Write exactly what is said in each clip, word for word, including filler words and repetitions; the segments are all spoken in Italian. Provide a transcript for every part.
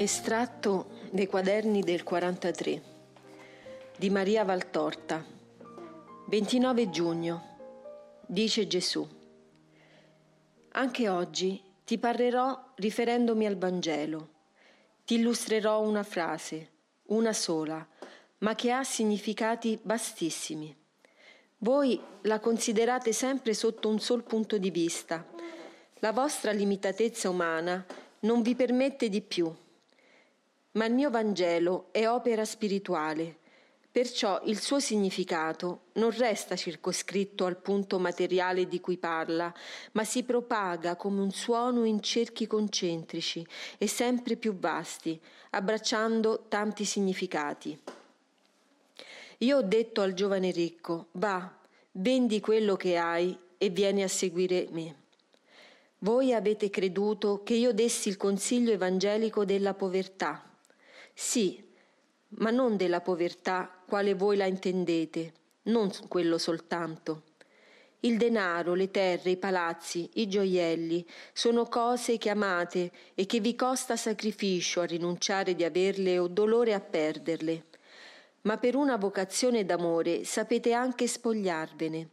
Estratto dei quaderni del quarantatré di Maria Valtorta, ventinove giugno. Dice Gesù: anche oggi ti parlerò riferendomi al Vangelo. Ti illustrerò una frase, una sola, ma che ha significati vastissimi. Voi la considerate sempre sotto un sol punto di vista. La vostra limitatezza umana non vi permette di più. Ma il mio Vangelo è opera spirituale, perciò il suo significato non resta circoscritto al punto materiale di cui parla, ma si propaga come un suono in cerchi concentrici e sempre più vasti, abbracciando tanti significati. Io ho detto al giovane ricco: va, vendi quello che hai e vieni a seguire me. Voi avete creduto che io dessi il consiglio evangelico della povertà. Sì, ma non della povertà quale voi la intendete, non quello soltanto. Il denaro, le terre, i palazzi, i gioielli sono cose che amate e che vi costa sacrificio a rinunciare di averle o dolore a perderle. Ma per una vocazione d'amore sapete anche spogliarvene.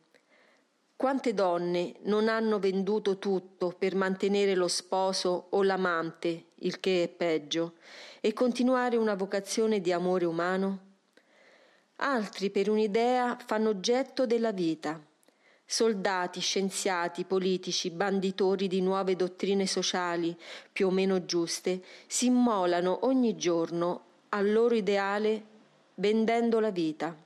Quante donne non hanno venduto tutto per mantenere lo sposo o l'amante, il che è peggio, e continuare una vocazione di amore umano? Altri, per un'idea, fanno oggetto della vita. Soldati, scienziati, politici, banditori di nuove dottrine sociali, più o meno giuste, si immolano ogni giorno al loro ideale vendendo la vita.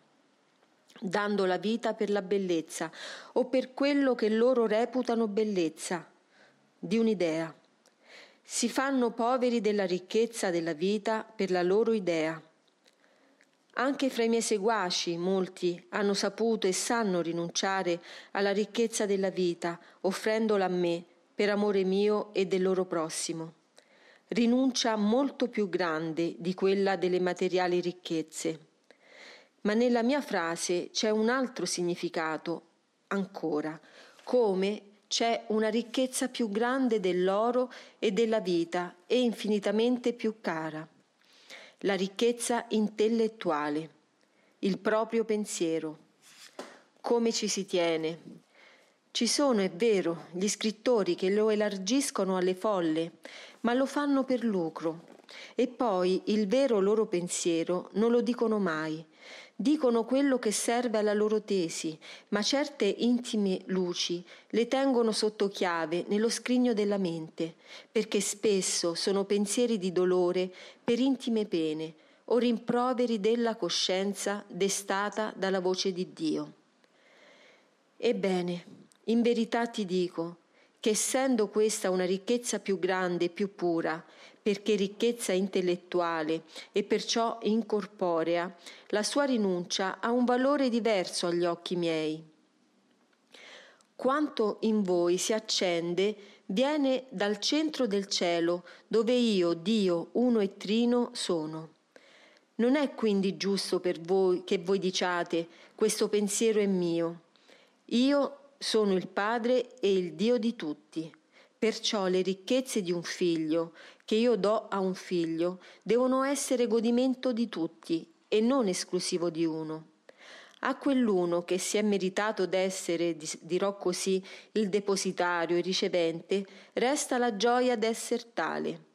Dando la vita per la bellezza o per quello che loro reputano bellezza di un'idea. Si fanno poveri della ricchezza della vita per la loro idea. Anche fra i miei seguaci molti hanno saputo e sanno rinunciare alla ricchezza della vita, offrendola a me per amore mio e del loro prossimo. Rinuncia molto più grande di quella delle materiali ricchezze. Ma nella mia frase c'è un altro significato ancora, come c'è una ricchezza più grande dell'oro e della vita e infinitamente più cara, la ricchezza intellettuale, il proprio pensiero. Come ci si tiene? Ci sono, è vero, gli scrittori che lo elargiscono alle folle, ma lo fanno per lucro. E poi il vero loro pensiero non lo dicono mai. Dicono quello che serve alla loro tesi, ma certe intime luci le tengono sotto chiave nello scrigno della mente, perché spesso sono pensieri di dolore per intime pene o rimproveri della coscienza destata dalla voce di Dio. Ebbene, in verità ti dico che essendo questa una ricchezza più grande e più pura, perché ricchezza intellettuale e perciò incorporea, la sua rinuncia ha un valore diverso agli occhi miei. Quanto in voi si accende viene dal centro del cielo, dove io, Dio, uno e trino, sono. Non è quindi giusto per voi che voi diciate: questo pensiero è mio. Io sono il Padre e il Dio di tutti. Perciò le ricchezze di un figlio, che io do a un figlio, devono essere godimento di tutti e non esclusivo di uno. A quell'uno che si è meritato d'essere, dirò così, il depositario e ricevente, resta la gioia d'esser tale.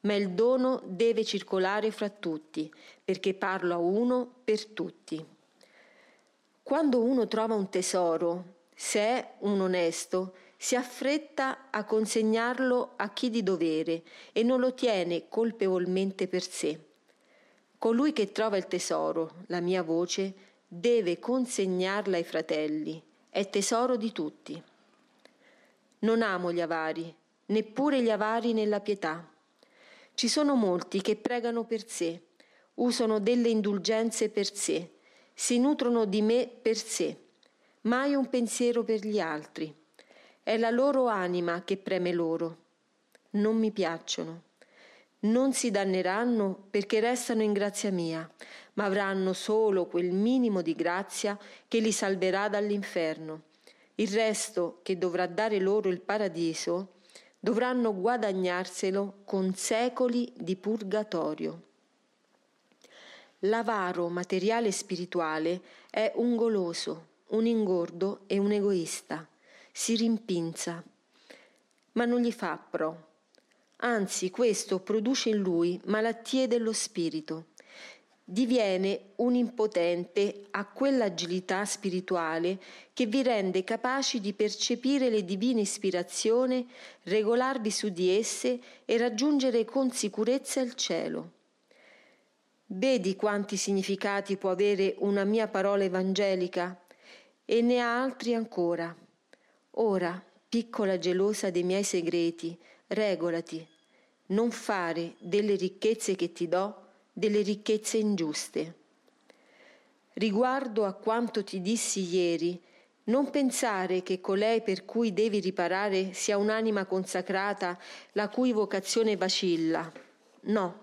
Ma il dono deve circolare fra tutti, perché parlo a uno per tutti. Quando uno trova un tesoro, se è un onesto, si affretta a consegnarlo a chi di dovere e non lo tiene colpevolmente per sé. Colui che trova il tesoro, la mia voce, deve consegnarla ai fratelli, è tesoro di tutti. Non amo gli avari, neppure gli avari nella pietà. Ci sono molti che pregano per sé, usano delle indulgenze per sé, si nutrono di me per sé, mai un pensiero per gli altri. È la loro anima che preme loro. Non mi piacciono. Non si danneranno perché restano in grazia mia, ma avranno solo quel minimo di grazia che li salverà dall'inferno. Il resto che dovrà dare loro il paradiso dovranno guadagnarselo con secoli di purgatorio. L'avaro materiale e spirituale è un goloso, un ingordo e un egoista. Si rimpinza, ma non gli fa pro. Anzi, questo produce in lui malattie dello spirito. Diviene un impotente a quell'agilità spirituale che vi rende capaci di percepire le divine ispirazioni, regolarvi su di esse e raggiungere con sicurezza il cielo. Vedi quanti significati può avere una mia parola evangelica? E ne ha altri ancora. Ora, piccola gelosa dei miei segreti, regolati, non fare delle ricchezze che ti do delle ricchezze ingiuste. Riguardo a quanto ti dissi ieri, non pensare che colei per cui devi riparare sia un'anima consacrata la cui vocazione vacilla. No,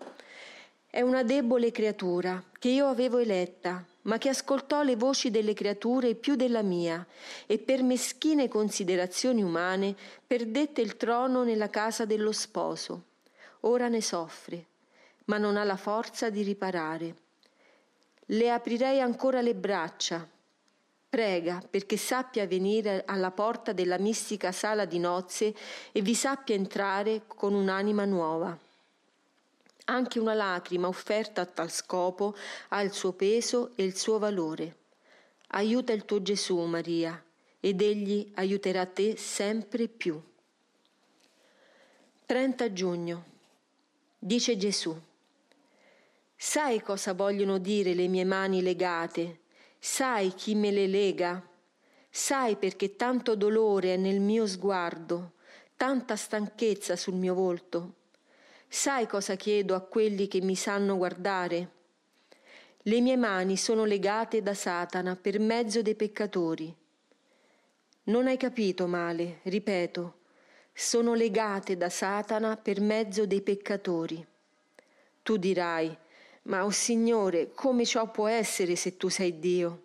è una debole creatura che io avevo eletta, ma che ascoltò le voci delle creature più della mia e per meschine considerazioni umane perdette il trono nella casa dello sposo. Ora ne soffre, ma non ha la forza di riparare. Le aprirei ancora le braccia. Prega perché sappia venire alla porta della mistica sala di nozze e vi sappia entrare con un'anima nuova. Anche una lacrima offerta a tal scopo ha il suo peso e il suo valore. Aiuta il tuo Gesù, Maria, ed egli aiuterà te sempre più. trenta giugno. Dice Gesù: sai cosa vogliono dire le mie mani legate? Sai chi me le lega? Sai perché tanto dolore è nel mio sguardo, tanta stanchezza sul mio volto? Sai cosa chiedo a quelli che mi sanno guardare? Le mie mani sono legate da Satana per mezzo dei peccatori. Non hai capito male, ripeto, sono legate da Satana per mezzo dei peccatori. Tu dirai: ma, o Signore, come ciò può essere se tu sei Dio?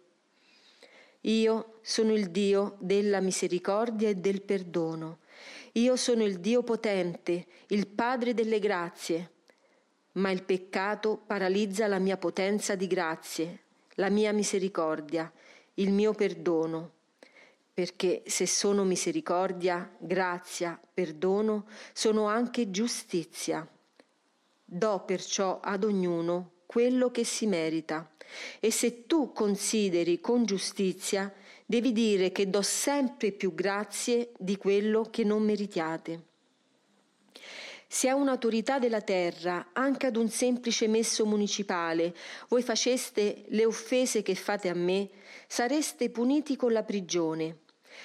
Io sono il Dio della misericordia e del perdono. Io sono il Dio potente, il Padre delle grazie. Ma il peccato paralizza la mia potenza di grazie, la mia misericordia, il mio perdono. Perché se sono misericordia, grazia, perdono, sono anche giustizia. Do perciò ad ognuno quello che si merita, e se tu consideri con giustizia, devi dire che do sempre più grazie di quello che non meritiate. Se a un'autorità della terra, anche ad un semplice messo municipale, voi faceste le offese che fate a me, sareste puniti con la prigione.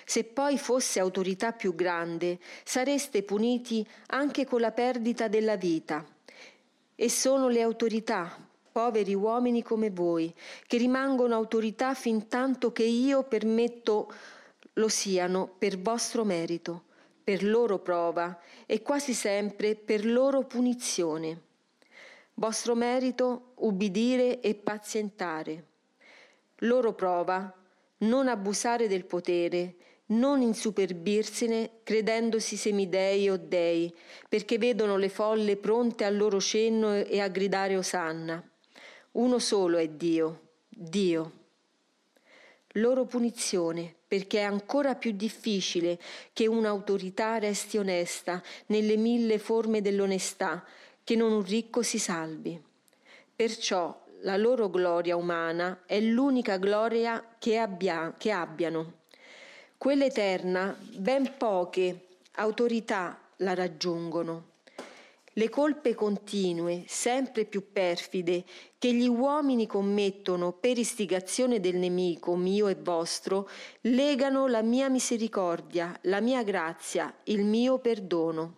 Se poi fosse autorità più grande, sareste puniti anche con la perdita della vita. E sono le autorità, poveri uomini come voi, che rimangono autorità fin tanto che io permetto lo siano per vostro merito, per loro prova e quasi sempre per loro punizione. Vostro merito, ubbidire e pazientare. Loro prova, non abusare del potere, non insuperbirsene credendosi semidei o dei, perché vedono le folle pronte al loro cenno e a gridare Osanna. Uno solo è Dio, Dio. Loro punizione, perché è ancora più difficile che un'autorità resti onesta nelle mille forme dell'onestà, che non un ricco si salvi. Perciò la loro gloria umana è l'unica gloria che, abbia, che abbiano. Quell'eterna, ben poche autorità la raggiungono. Le colpe continue, sempre più perfide, che gli uomini commettono per istigazione del nemico mio e vostro, legano la mia misericordia, la mia grazia, il mio perdono.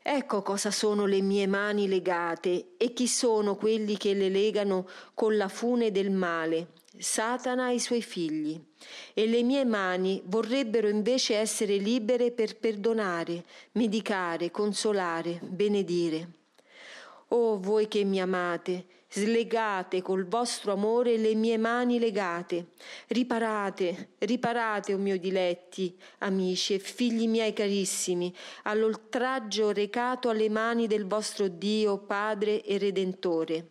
Ecco cosa sono le mie mani legate e chi sono quelli che le legano con la fune del male, Satana e i suoi figli. E le mie mani vorrebbero invece essere libere per perdonare, medicare, consolare, benedire. Oh voi che mi amate, Slegate col vostro amore le mie mani legate. Riparate, riparate, o mio diletti, amici e figli miei carissimi, all'oltraggio recato alle mani del vostro Dio, Padre e Redentore.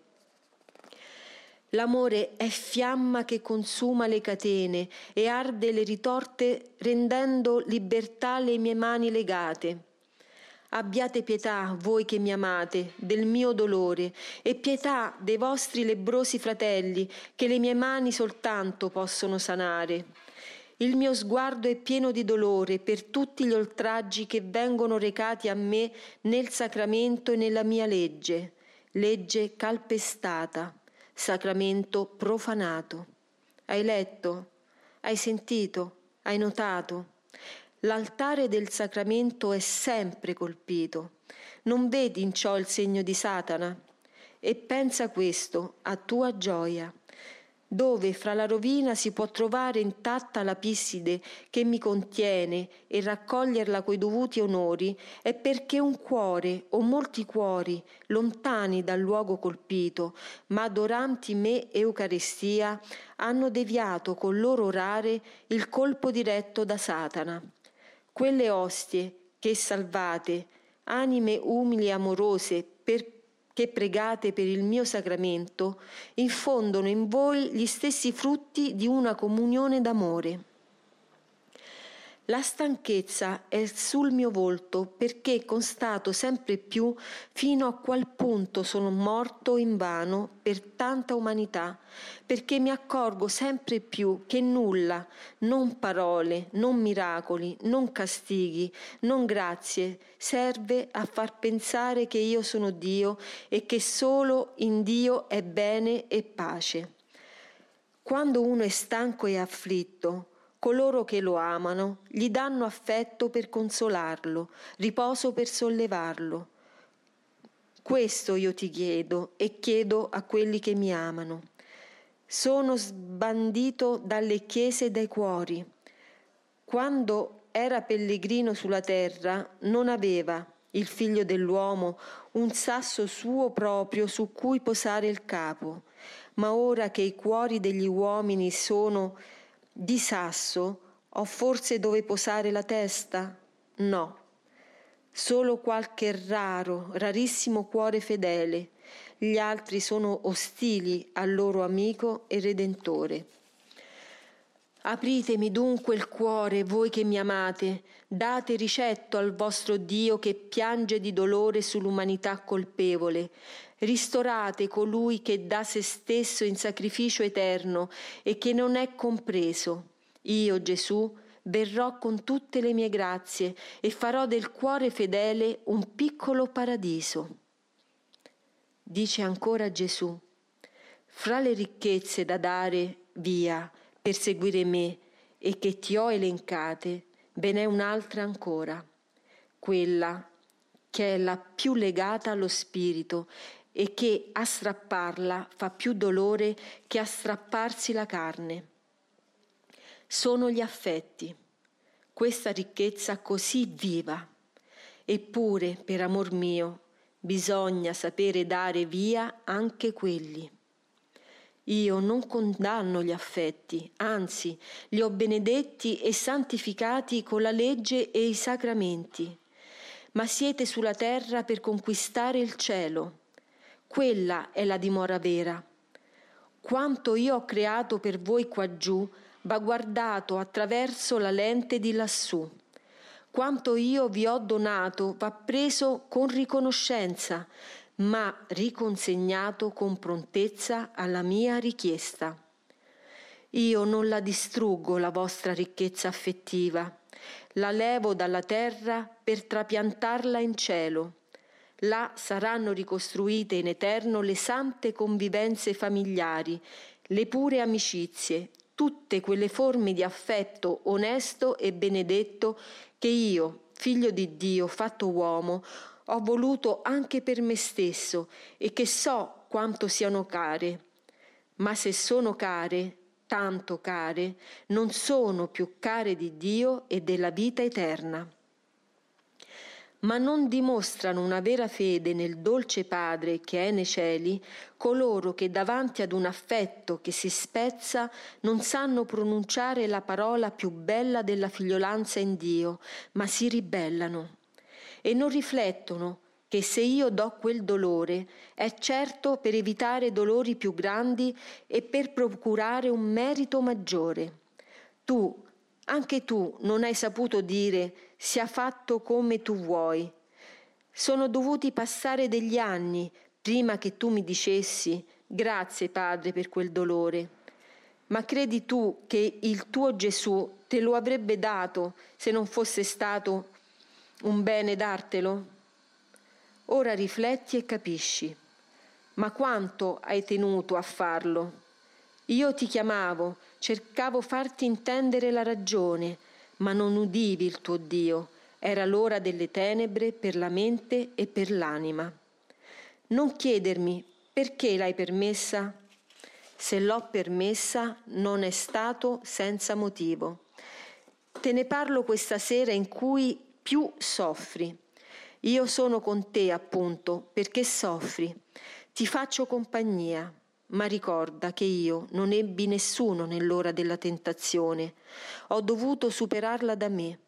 L'amore è fiamma che consuma le catene e arde le ritorte, rendendo libertà le mie mani legate. Abbiate pietà, voi che mi amate, del mio dolore, e pietà dei vostri lebbrosi fratelli, che le mie mani soltanto possono sanare. Il mio sguardo è pieno di dolore per tutti gli oltraggi che vengono recati a me nel sacramento e nella mia legge, legge calpestata, sacramento profanato. Hai letto? Hai sentito? Hai notato? L'altare del sacramento è sempre colpito. Non vedi in ciò il segno di Satana? E pensa questo a tua gioia. Dove fra la rovina si può trovare intatta la pisside che mi contiene e raccoglierla coi dovuti onori, è perché un cuore o molti cuori lontani dal luogo colpito, ma adoranti me Eucarestia, hanno deviato col loro orare il colpo diretto da Satana. Quelle ostie che salvate, anime umili e amorose, per che pregate per il mio sacramento, infondono in voi gli stessi frutti di una comunione d'amore. La stanchezza è sul mio volto perché constato sempre più fino a qual punto sono morto invano per tanta umanità, perché mi accorgo sempre più che nulla, non parole, non miracoli, non castighi, non grazie, serve a far pensare che io sono Dio e che solo in Dio è bene e pace. Quando uno è stanco e afflitto, coloro che lo amano gli danno affetto per consolarlo, riposo per sollevarlo. Questo io ti chiedo e chiedo a quelli che mi amano. Sono sbandito dalle chiese e dai cuori. Quando era pellegrino sulla terra non aveva, il figlio dell'uomo, un sasso suo proprio su cui posare il capo, ma ora che i cuori degli uomini sono di sasso, ho forse dove posare la testa? No, solo qualche raro, rarissimo cuore fedele, gli altri sono ostili al loro amico e redentore. Apritemi dunque il cuore, voi che mi amate, date ricetto al vostro Dio che piange di dolore sull'umanità colpevole. Ristorate colui che dà se stesso in sacrificio eterno e che non è compreso. Io, Gesù, verrò con tutte le mie grazie e farò del cuore fedele un piccolo paradiso. Dice ancora Gesù: fra le ricchezze da dare via per seguire me e che ti ho elencate, ve n'è un'altra ancora, quella che è la più legata allo Spirito e che a strapparla fa più dolore che a strapparsi la carne. Sono gli affetti, questa ricchezza così viva. Eppure, per amor mio, bisogna sapere dare via anche quelli. Io non condanno gli affetti, anzi, li ho benedetti e santificati con la legge e i sacramenti. Ma siete sulla terra per conquistare il cielo. Quella è la dimora vera. Quanto io ho creato per voi qua giù va guardato attraverso la lente di lassù. Quanto io vi ho donato va preso con riconoscenza, ma riconsegnato con prontezza alla mia richiesta. Io non la distruggo la vostra ricchezza affettiva, la levo dalla terra per trapiantarla in cielo. Là saranno ricostruite in eterno le sante convivenze familiari, le pure amicizie, tutte quelle forme di affetto onesto e benedetto che io, figlio di Dio, fatto uomo, ho voluto anche per me stesso e che so quanto siano care. Ma se sono care, tanto care, non sono più care di Dio e della vita eterna. ma non dimostrano una vera fede nel dolce Padre che è nei cieli coloro che davanti ad un affetto che si spezza non sanno pronunciare la parola più bella della figliolanza in Dio, ma si ribellano e non riflettono che se io do quel dolore è certo per evitare dolori più grandi e per procurare un merito maggiore. Tu, anche tu, non hai saputo dire «sia fatto come tu vuoi». Sono dovuti passare degli anni prima che tu mi dicessi «grazie, Padre, per quel dolore». Ma credi tu che il tuo Gesù te lo avrebbe dato se non fosse stato un bene dartelo? Ora rifletti e capisci. Ma quanto hai tenuto a farlo? Io ti chiamavo, cercavo farti intendere la ragione, ma non udivi il tuo Dio. Era l'ora delle tenebre per la mente e per l'anima. Non chiedermi perché l'hai permessa. Se l'ho permessa, non è stato senza motivo. Te ne parlo questa sera in cui più soffri. Io sono con te, appunto, perché soffri. Ti faccio compagnia. Ma ricorda che io non ebbi nessuno nell'ora della tentazione. Ho dovuto superarla da me.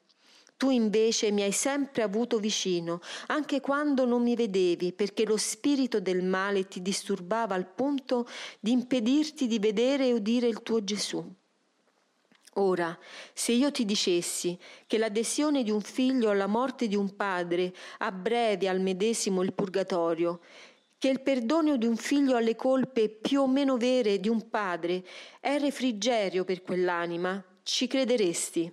Tu invece mi hai sempre avuto vicino, anche quando non mi vedevi, perché lo spirito del male ti disturbava al punto di impedirti di vedere e udire il tuo Gesù. Ora, se io ti dicessi che l'adesione di un figlio alla morte di un padre abbrevia al medesimo il purgatorio, che il perdono di un figlio alle colpe più o meno vere di un padre è refrigerio per quell'anima, ci crederesti.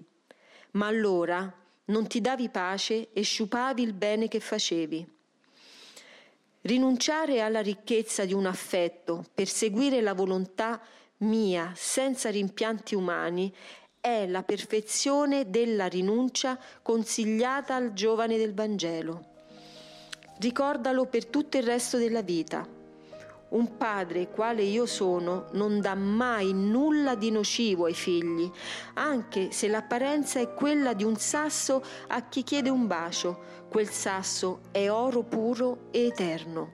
Ma allora non ti davi pace e sciupavi il bene che facevi. Rinunciare alla ricchezza di un affetto per seguire la volontà mia senza rimpianti umani è la perfezione della rinuncia consigliata al giovane del Vangelo. Ricordalo per tutto il resto della vita. Un padre quale io sono non dà mai nulla di nocivo ai figli, anche se l'apparenza è quella di un sasso a chi chiede un bacio. Quel sasso è oro puro e eterno.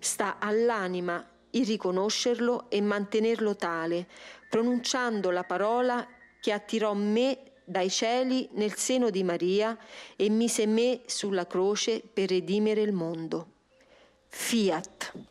Sta all'anima il riconoscerlo e mantenerlo tale, pronunciando la parola che attirò me dai cieli nel seno di Maria e mise me sulla croce per redimere il mondo. Fiat.